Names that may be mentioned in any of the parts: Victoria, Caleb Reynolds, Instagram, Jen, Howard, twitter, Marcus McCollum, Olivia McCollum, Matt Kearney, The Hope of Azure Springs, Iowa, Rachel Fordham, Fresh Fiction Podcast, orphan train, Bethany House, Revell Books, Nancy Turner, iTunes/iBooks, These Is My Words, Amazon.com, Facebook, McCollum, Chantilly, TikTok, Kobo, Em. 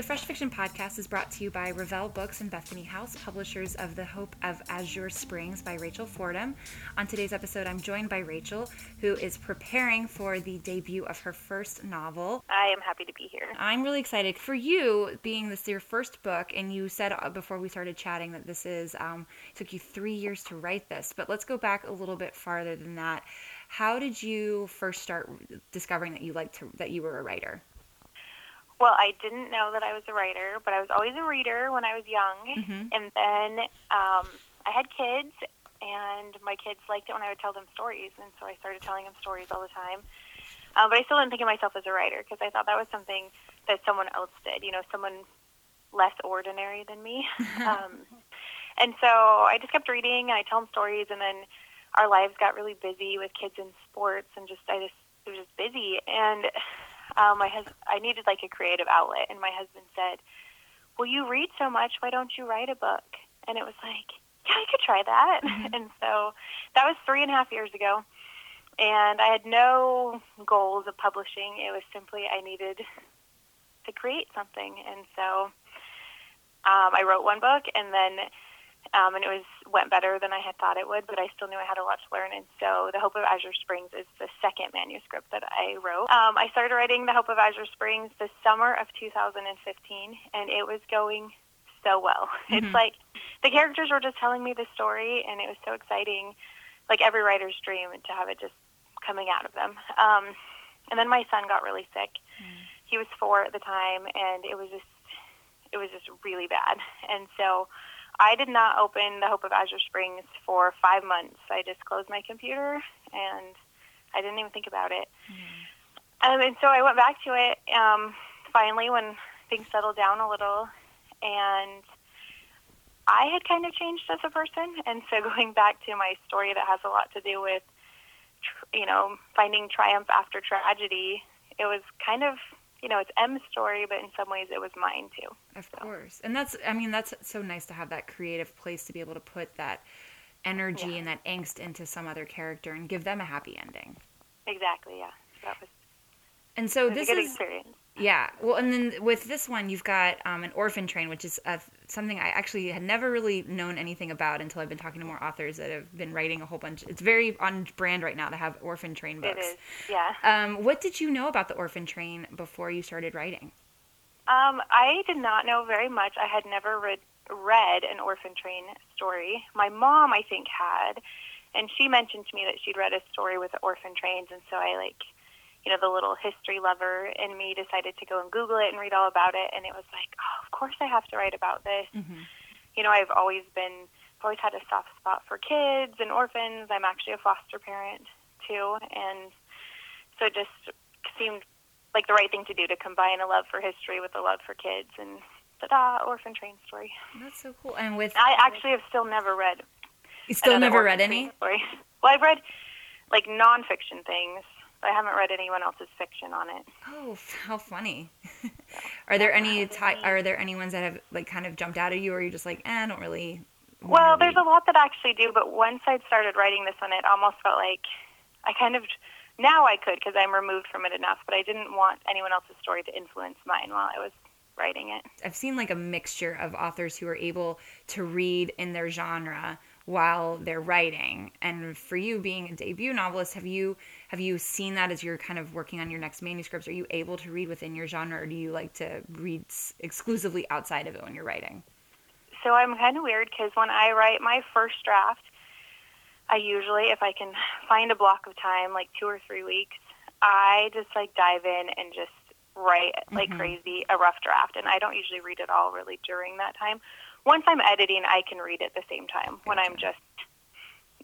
The Fresh Fiction Podcast is brought to you by Revell Books and Bethany House, publishers of The Hope of Azure Springs by Rachel Fordham. On today's episode, I'm joined by Rachel, who is preparing for the debut of her first novel. I am happy to be here. I'm really excited. For you, being this your first book, and you said before we started chatting that this is, it took you 3 years to write this, but let's go back a little bit farther than that. How did you first start discovering that you were a writer? Well, I didn't know that I was a writer, but I was always a reader when I was young. Mm-hmm. And then I had kids, and my kids liked it when I would tell them stories, and so I started telling them stories all the time. But I still didn't think of myself as a writer because I thought that was something that someone else did, you know, someone less ordinary than me. And so I just kept reading, and I tell them stories, and then our lives got really busy with kids and sports, and it was just busy. And I needed like a creative outlet, and my husband said, "Well, you read so much, why don't you write a book?" And it was like, yeah, I could try that. Mm-hmm. And so that was 3.5 years ago, and I had no goals of publishing. It was simply I needed to create something, and so I wrote one book, and then and it went better than I had thought it would, but I still knew I had a lot to learn. And so The Hope of Azure Springs is the second manuscript that I wrote. I started writing The Hope of Azure Springs the summer of 2015, and it was going so well. Mm-hmm. It's like the characters were just telling me the story, and it was so exciting, like every writer's dream, to have it just coming out of them. And then my son got really sick. Mm-hmm. He was 4 at the time, and it was just really bad. And so I did not open The Hope of Azure Springs for 5 months. I just closed my computer, and I didn't even think about it. Mm-hmm. And so I went back to it finally when things settled down a little, and I had kind of changed as a person. And so going back to my story that has a lot to do with, you know, finding triumph after tragedy, it was kind of, you know, it's Em's story, but in some ways it was mine too. Of course. And that's so nice to have that creative place to be able to put that energy and that angst into some other character and give them a happy ending. Exactly. Yeah. That was a good experience. Yeah. Well, and then with this one, you've got an orphan train, which is something I actually had never really known anything about until I've been talking to more authors that have been writing a whole bunch. It's very on brand right now to have orphan train books. It is, yeah. What did you know about the orphan train before you started writing? I did not know very much. I had never read an orphan train story. My mom, I think, had, and she mentioned to me that she'd read a story with orphan trains, and so I you know, the little history lover in me decided to go and Google it and read all about it. And it was like, oh, of course I have to write about this. Mm-hmm. You know, I've always had a soft spot for kids and orphans. I'm actually a foster parent too. And so it just seemed like the right thing to do to combine a love for history with a love for kids, and ta-da, orphan train story. That's so cool. And I actually have still never read. You still never read any? Story. Well, I've read like nonfiction things. I haven't read anyone else's fiction on it. Oh, how funny. Are there any ones that have like kind of jumped out at you, or you're just like, I don't really want to read? Well, there's a lot that actually do, but once I'd started writing this one, it almost felt like now I could, because I'm removed from it enough, but I didn't want anyone else's story to influence mine while I was writing it. I've seen like a mixture of authors who are able to read in their genre while they're writing. And for you being a debut novelist, have you seen that as you're kind of working on your next manuscripts? Are you able to read within your genre, or do you like to read exclusively outside of it when you're writing? So I'm kind of weird, because when I write my first draft, I usually, if I can find a block of time, like 2 or 3 weeks, I just like dive in and just write like mm-hmm. crazy, a rough draft. And I don't usually read at all really during that time. Once I'm editing, I can read at the same time when I'm just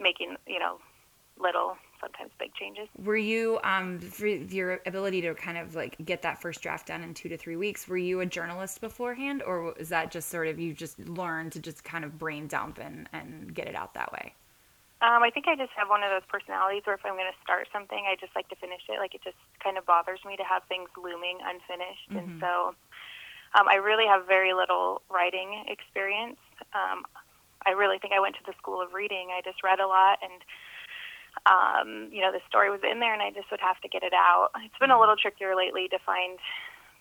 making, you know, little, sometimes big changes. Were you, for your ability to kind of like get that first draft done in 2 to 3 weeks, were you a journalist beforehand, or is that just sort of, you just learned to just kind of brain dump and get it out that way? I think I just have one of those personalities where if I'm going to start something, I just like to finish it. Like, it just kind of bothers me to have things looming unfinished. Mm-hmm. And so I really have very little writing experience. I really think I went to the school of reading. I just read a lot, and, you know, the story was in there, and I just would have to get it out. It's been a little trickier lately to find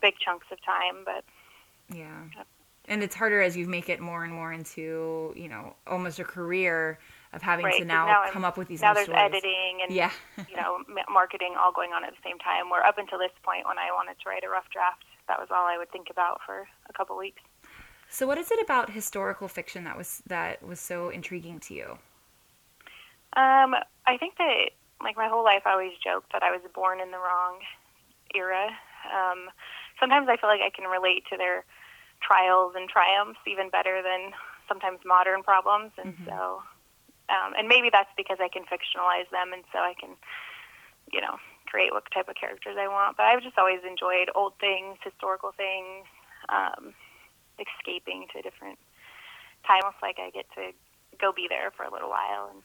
big chunks of time, but Yeah. And it's harder as you make it more and more into, you know, almost a career of having to now come up with these new stories. Now there's editing and, you know, marketing all going on at the same time. Where up until this point, when I wanted to write a rough draft, that was all I would think about for a couple weeks. So what is it about historical fiction that was so intriguing to you? I think that, like, my whole life I always joked that I was born in the wrong era. Sometimes I feel like I can relate to their trials and triumphs even better than sometimes modern problems. And so, and maybe that's because I can fictionalize them, and so I can, you know, create what type of characters I want. But I've just always enjoyed old things, historical things, escaping to a different time. Almost like I get to go be there for a little while, and,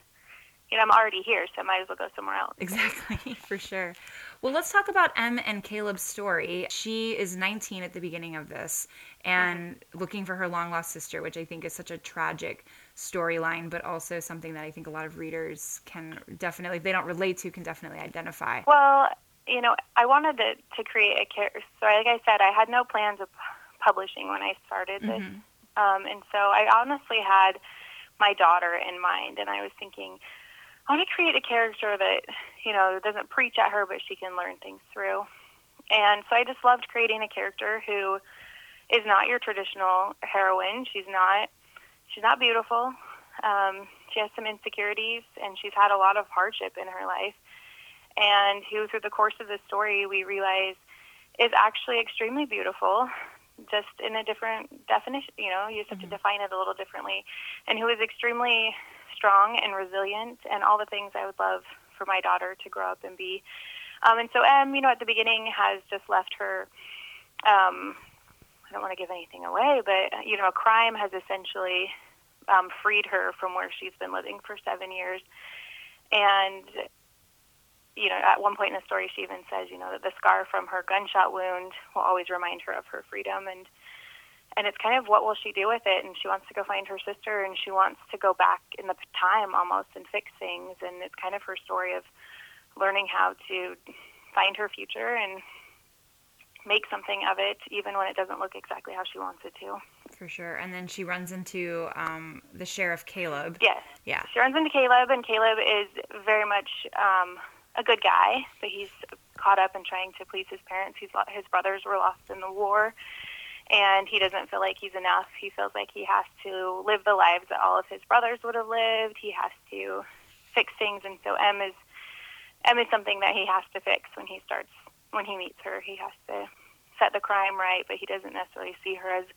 you know, I'm already here, so I might as well go somewhere else. Exactly, for sure. Well, let's talk about Em and Caleb's story. She is 19 at the beginning of this and looking for her long-lost sister, which I think is such a tragic storyline, but also something that I think a lot of readers can definitely, if they don't relate to, can definitely identify. Well, you know, I wanted to create a character. So like I said, I had no plans of publishing when I started this. And so I honestly had my daughter in mind, and I was thinking, I want to create a character that, you know, doesn't preach at her, but she can learn things through. And so I just loved creating a character who is not your traditional heroine. She's not beautiful. She has some insecurities, and she's had a lot of hardship in her life. And who, through the course of the story, we realize is actually extremely beautiful, just in a different definition. You know, you just have to define it a little differently. And who is extremely strong and resilient, and all the things I would love for my daughter to grow up and be. And so Em, you know, at the beginning has just left her, I don't want to give anything away, but, you know, a crime has essentially freed her from where she's been living for 7 years. And, you know, at one point in the story, she even says, you know, that the scar from her gunshot wound will always remind her of her freedom. And it's kind of, what will she do with it? And she wants to go find her sister, and she wants to go back in the time almost and fix things. And it's kind of her story of learning how to find her future and make something of it, even when it doesn't look exactly how she wants it to. For sure. And then she runs into the sheriff, Caleb. Yes. Yeah. She runs into Caleb, and Caleb is very much a good guy, but he's caught up in trying to please his parents. His brothers were lost in the war. And he doesn't feel like he's enough. He feels like he has to live the lives that all of his brothers would have lived. He has to fix things, and so Em is something that he has to fix when he meets her. He has to set the crime right, but he doesn't necessarily see her as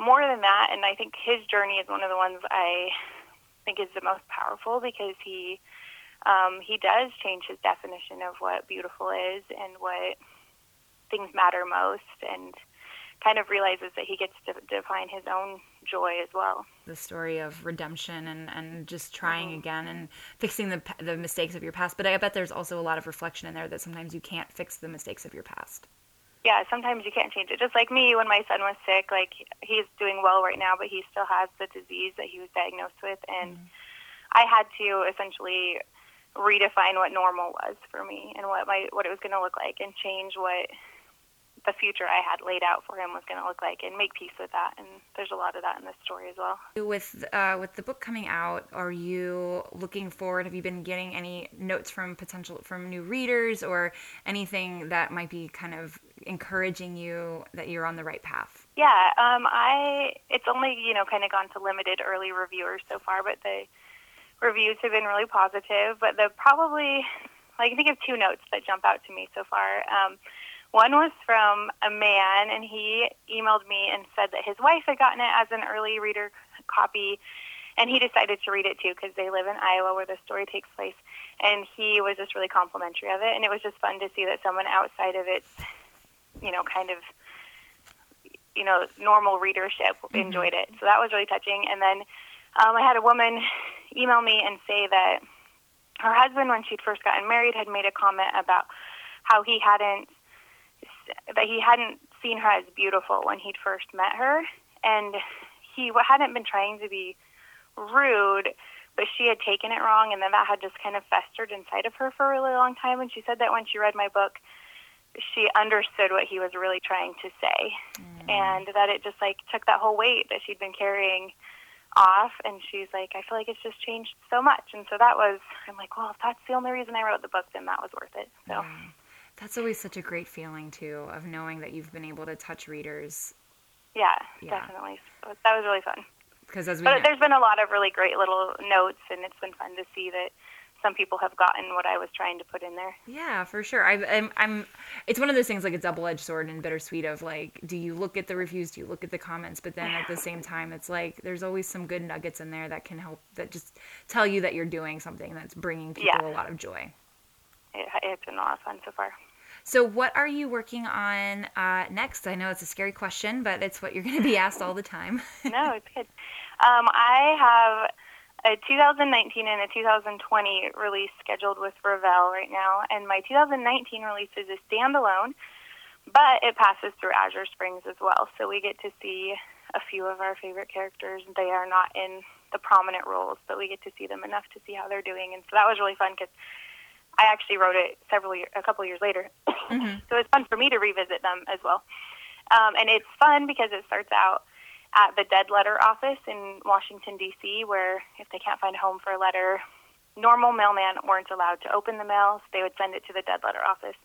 more than that. And I think his journey is one of the ones I think is the most powerful, because he does change his definition of what beautiful is and what things matter most, and kind of realizes that he gets to define his own joy as well. The story of redemption and just trying again and fixing the mistakes of your past. But I bet there's also a lot of reflection in there that sometimes you can't fix the mistakes of your past. Yeah, sometimes you can't change it. Just like me when my son was sick, like, he's doing well right now, but he still has the disease that he was diagnosed with. And I had to essentially redefine what normal was for me and what it was going to look like, and change what the future I had laid out for him was going to look like, and make peace with that. And there's a lot of that in this story as well. With the book coming out, are you looking forward? Have you been getting any notes from new readers, or anything that might be kind of encouraging you that you're on the right path? Yeah, it's only, you know, kind of gone to limited early reviewers so far, but the reviews have been really positive. But I can think of two notes that jump out to me so far. One was from a man, and he emailed me and said that his wife had gotten it as an early reader copy, and he decided to read it too, because they live in Iowa where the story takes place, and he was just really complimentary of it. And it was just fun to see that someone outside of its, you know, kind of, you know, normal readership enjoyed it. So that was really touching. And then I had a woman email me and say that her husband, when she'd first gotten married, had made a comment about how he hadn't seen her as beautiful when he'd first met her, and he hadn't been trying to be rude, but she had taken it wrong, and then that had just kind of festered inside of her for a really long time. And she said that when she read my book, she understood what he was really trying to say. and that it just, like, took that whole weight that she'd been carrying off, and she's like, I feel like it's just changed so much. And so that was, I'm like, well, if that's the only reason I wrote the book, then that was worth it. So yeah. That's always such a great feeling, too, of knowing that you've been able to touch readers. Yeah. Definitely. So that was really fun. Because there's been a lot of really great little notes, and it's been fun to see that some people have gotten what I was trying to put in there. Yeah, for sure. It's one of those things, like a double-edged sword and bittersweet of, like, do you look at the reviews? Do you look at the comments? But then at the same time, it's like, there's always some good nuggets in there that can help, that just tell you that you're doing something that's bringing people a lot of joy. It's been a lot of fun so far. So what are you working on next? I know it's a scary question, but it's what you're going to be asked all the time. No, it's good. I have a 2019 and a 2020 release scheduled with Revell right now, and my 2019 release is a standalone, but it passes through Azure Springs as well. So we get to see a few of our favorite characters. They are not in the prominent roles, but we get to see them enough to see how they're doing, and so that was really fun because I actually wrote it a couple years later, mm-hmm. So it's fun for me to revisit them as well. And it's fun because it starts out at the Dead Letter office in Washington, D.C., where if they can't find a home for a letter, normal mailmen weren't allowed to open the mail, so they would send it to the Dead Letter office.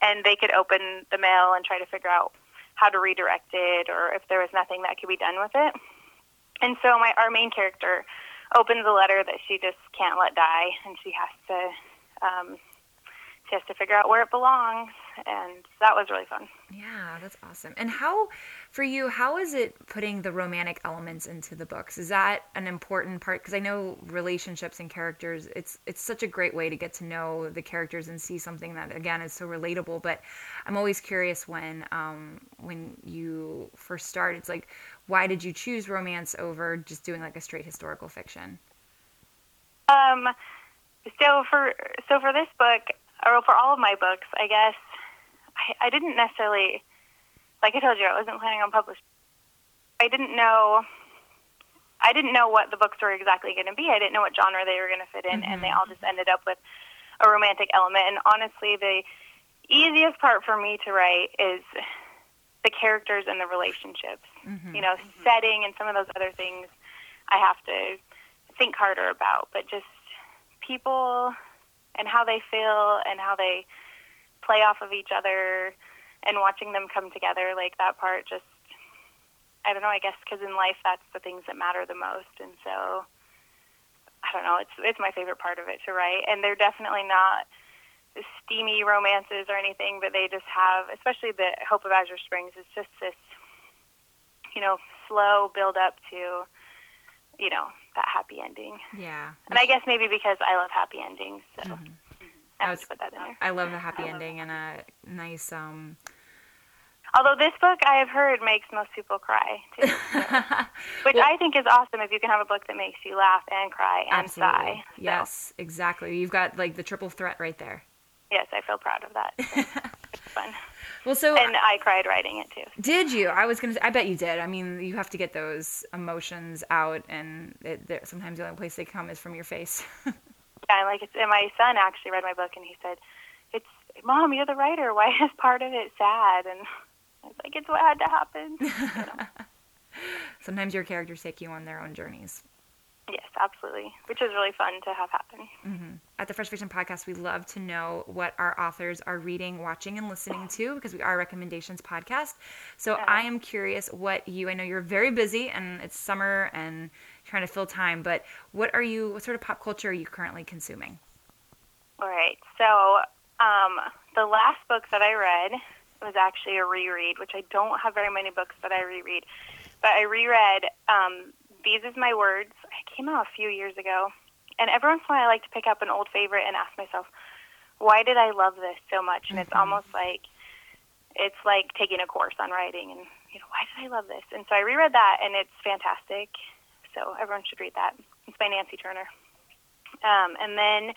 And they could open the mail and try to figure out how to redirect it or if there was nothing that could be done with it. And so our main character opens a letter that she just can't let die, and she has to figure out where it belongs, and that was really fun. Yeah, that's awesome. And how is it putting the romantic elements into the books? Is that an important part? Because I know relationships and characters, it's such a great way to get to know the characters and see something that, again, is so relatable. But I'm always curious when you first start, it's like, why did you choose romance over just doing like a straight historical fiction? So for this book, or for all of my books, I guess, I didn't necessarily, like I told you, I wasn't planning on publishing. I didn't know what the books were exactly going to be. I didn't know what genre they were going to fit in, mm-hmm. and they all just ended up with a romantic element. And honestly, the easiest part for me to write is the characters and the relationships. Mm-hmm. You know, mm-hmm. setting and some of those other things I have to think harder about, but just people and how they feel and how they play off of each other and watching them come together, like that part just, I don't know, I guess because in life that's the things that matter the most. And so, I don't know, it's my favorite part of it to write. And they're definitely not steamy romances or anything, but they just have, especially The Hope of Azure Springs, it's just this, you know, slow build up to, you know, that happy ending. Yeah. And I guess maybe because I love happy endings, so mm-hmm. I have to put that in there. I love the happy ending and a nice... Although this book, I have heard, makes most people cry, too. So, which I think is awesome if you can have a book that makes you laugh and cry and sigh. So. Yes, exactly. You've got, like, the triple threat right there. Yes, I feel proud of that. So. It's fun. Well, so and I cried writing it too. Did you? I was gonna say, I bet you did. I mean, you have to get those emotions out, and sometimes the only place they come is from your face. Yeah, like it's. And my son actually read my book, and he said, "It's Mom, you're the writer. Why is part of it sad?" And I was like, "It's what had to happen." You know? Sometimes your characters take you on their own journeys. Yes, absolutely, which is really fun to have happen. Mm-hmm. At the Fresh Fiction Podcast, we love to know what our authors are reading, watching, and listening to because we are a recommendations podcast. So yeah. I am curious I know you're very busy and it's summer and trying to fill time, but what sort of pop culture are you currently consuming? All right. So the last book that I read was actually a reread, which I don't have very many books that I reread, but I reread These Is My Words. It came out a few years ago, and every once in a while I like to pick up an old favorite and ask myself, why did I love this so much? And mm-hmm. It's almost like, it's like taking a course on writing, and you know, why did I love this? And so I reread that, and it's fantastic, so everyone should read that. It's by Nancy Turner. And then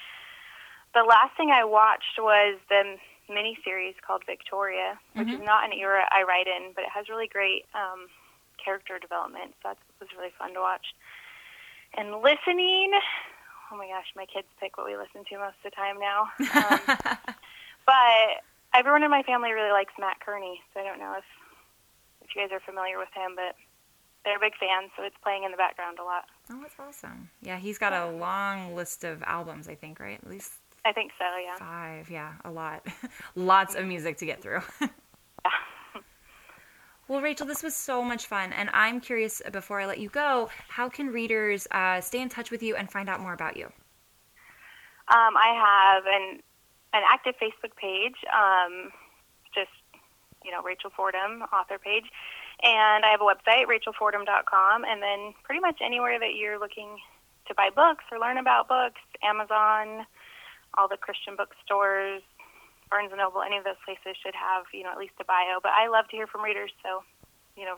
the last thing I watched was the miniseries called Victoria, which mm-hmm. is not an era I write in, but it has really great character development, so that was really fun to watch. And listening, oh my gosh, my kids pick what we listen to most of the time now. But everyone in my family really likes Matt Kearney, so I don't know if you guys are familiar with him, but they're big fans, so it's playing in the background a lot. Oh, that's awesome. Yeah, he's got a long list of albums, I think, right? At least I think so, yeah. 5, yeah, a lot. Lots of music to get through. Well, Rachel, this was so much fun, and I'm curious, before I let you go, how can readers stay in touch with you and find out more about you? I have an active Facebook page, just, Rachel Fordham, author page, and I have a website, rachelfordham.com, and then pretty much anywhere that you're looking to buy books or learn about books, Amazon, all the Christian bookstores, Barnes & Noble, any of those places should have, at least a bio. But I love to hear from readers, so,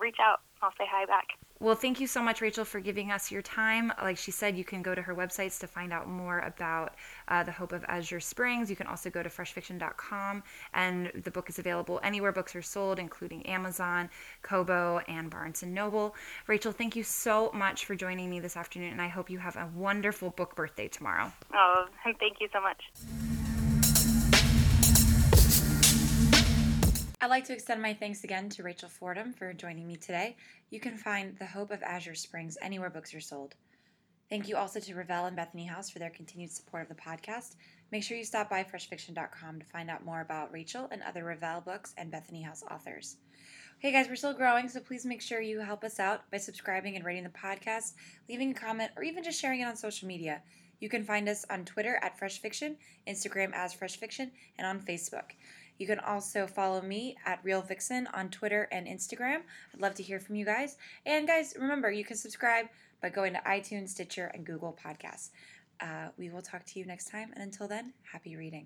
reach out. I'll say hi back. Well, thank you so much, Rachel, for giving us your time. Like she said, you can go to her websites to find out more about The Hope of Azure Springs. You can also go to freshfiction.com, and the book is available anywhere books are sold, including Amazon, Kobo, and Barnes & Noble. Rachel, thank you so much for joining me this afternoon, and I hope you have a wonderful book birthday tomorrow. Oh, thank you so much. I'd like to extend my thanks again to Rachel Fordham for joining me today. You can find The Hope of Azure Springs anywhere books are sold. Thank you also to Revell and Bethany House for their continued support of the podcast. Make sure you stop by freshfiction.com to find out more about Rachel and other Revell Books and Bethany House authors. Okay, guys, we're still growing, so please make sure you help us out by subscribing and rating the podcast, leaving a comment, or even just sharing it on social media. You can find us on Twitter at Fresh Fiction, Instagram as Fresh Fiction, and on Facebook. You can also follow me at Real Vixen on Twitter and Instagram. I'd love to hear from you guys. And guys, remember, you can subscribe by going to iTunes, Stitcher, and Google Podcasts. We will talk to you next time. And until then, happy reading.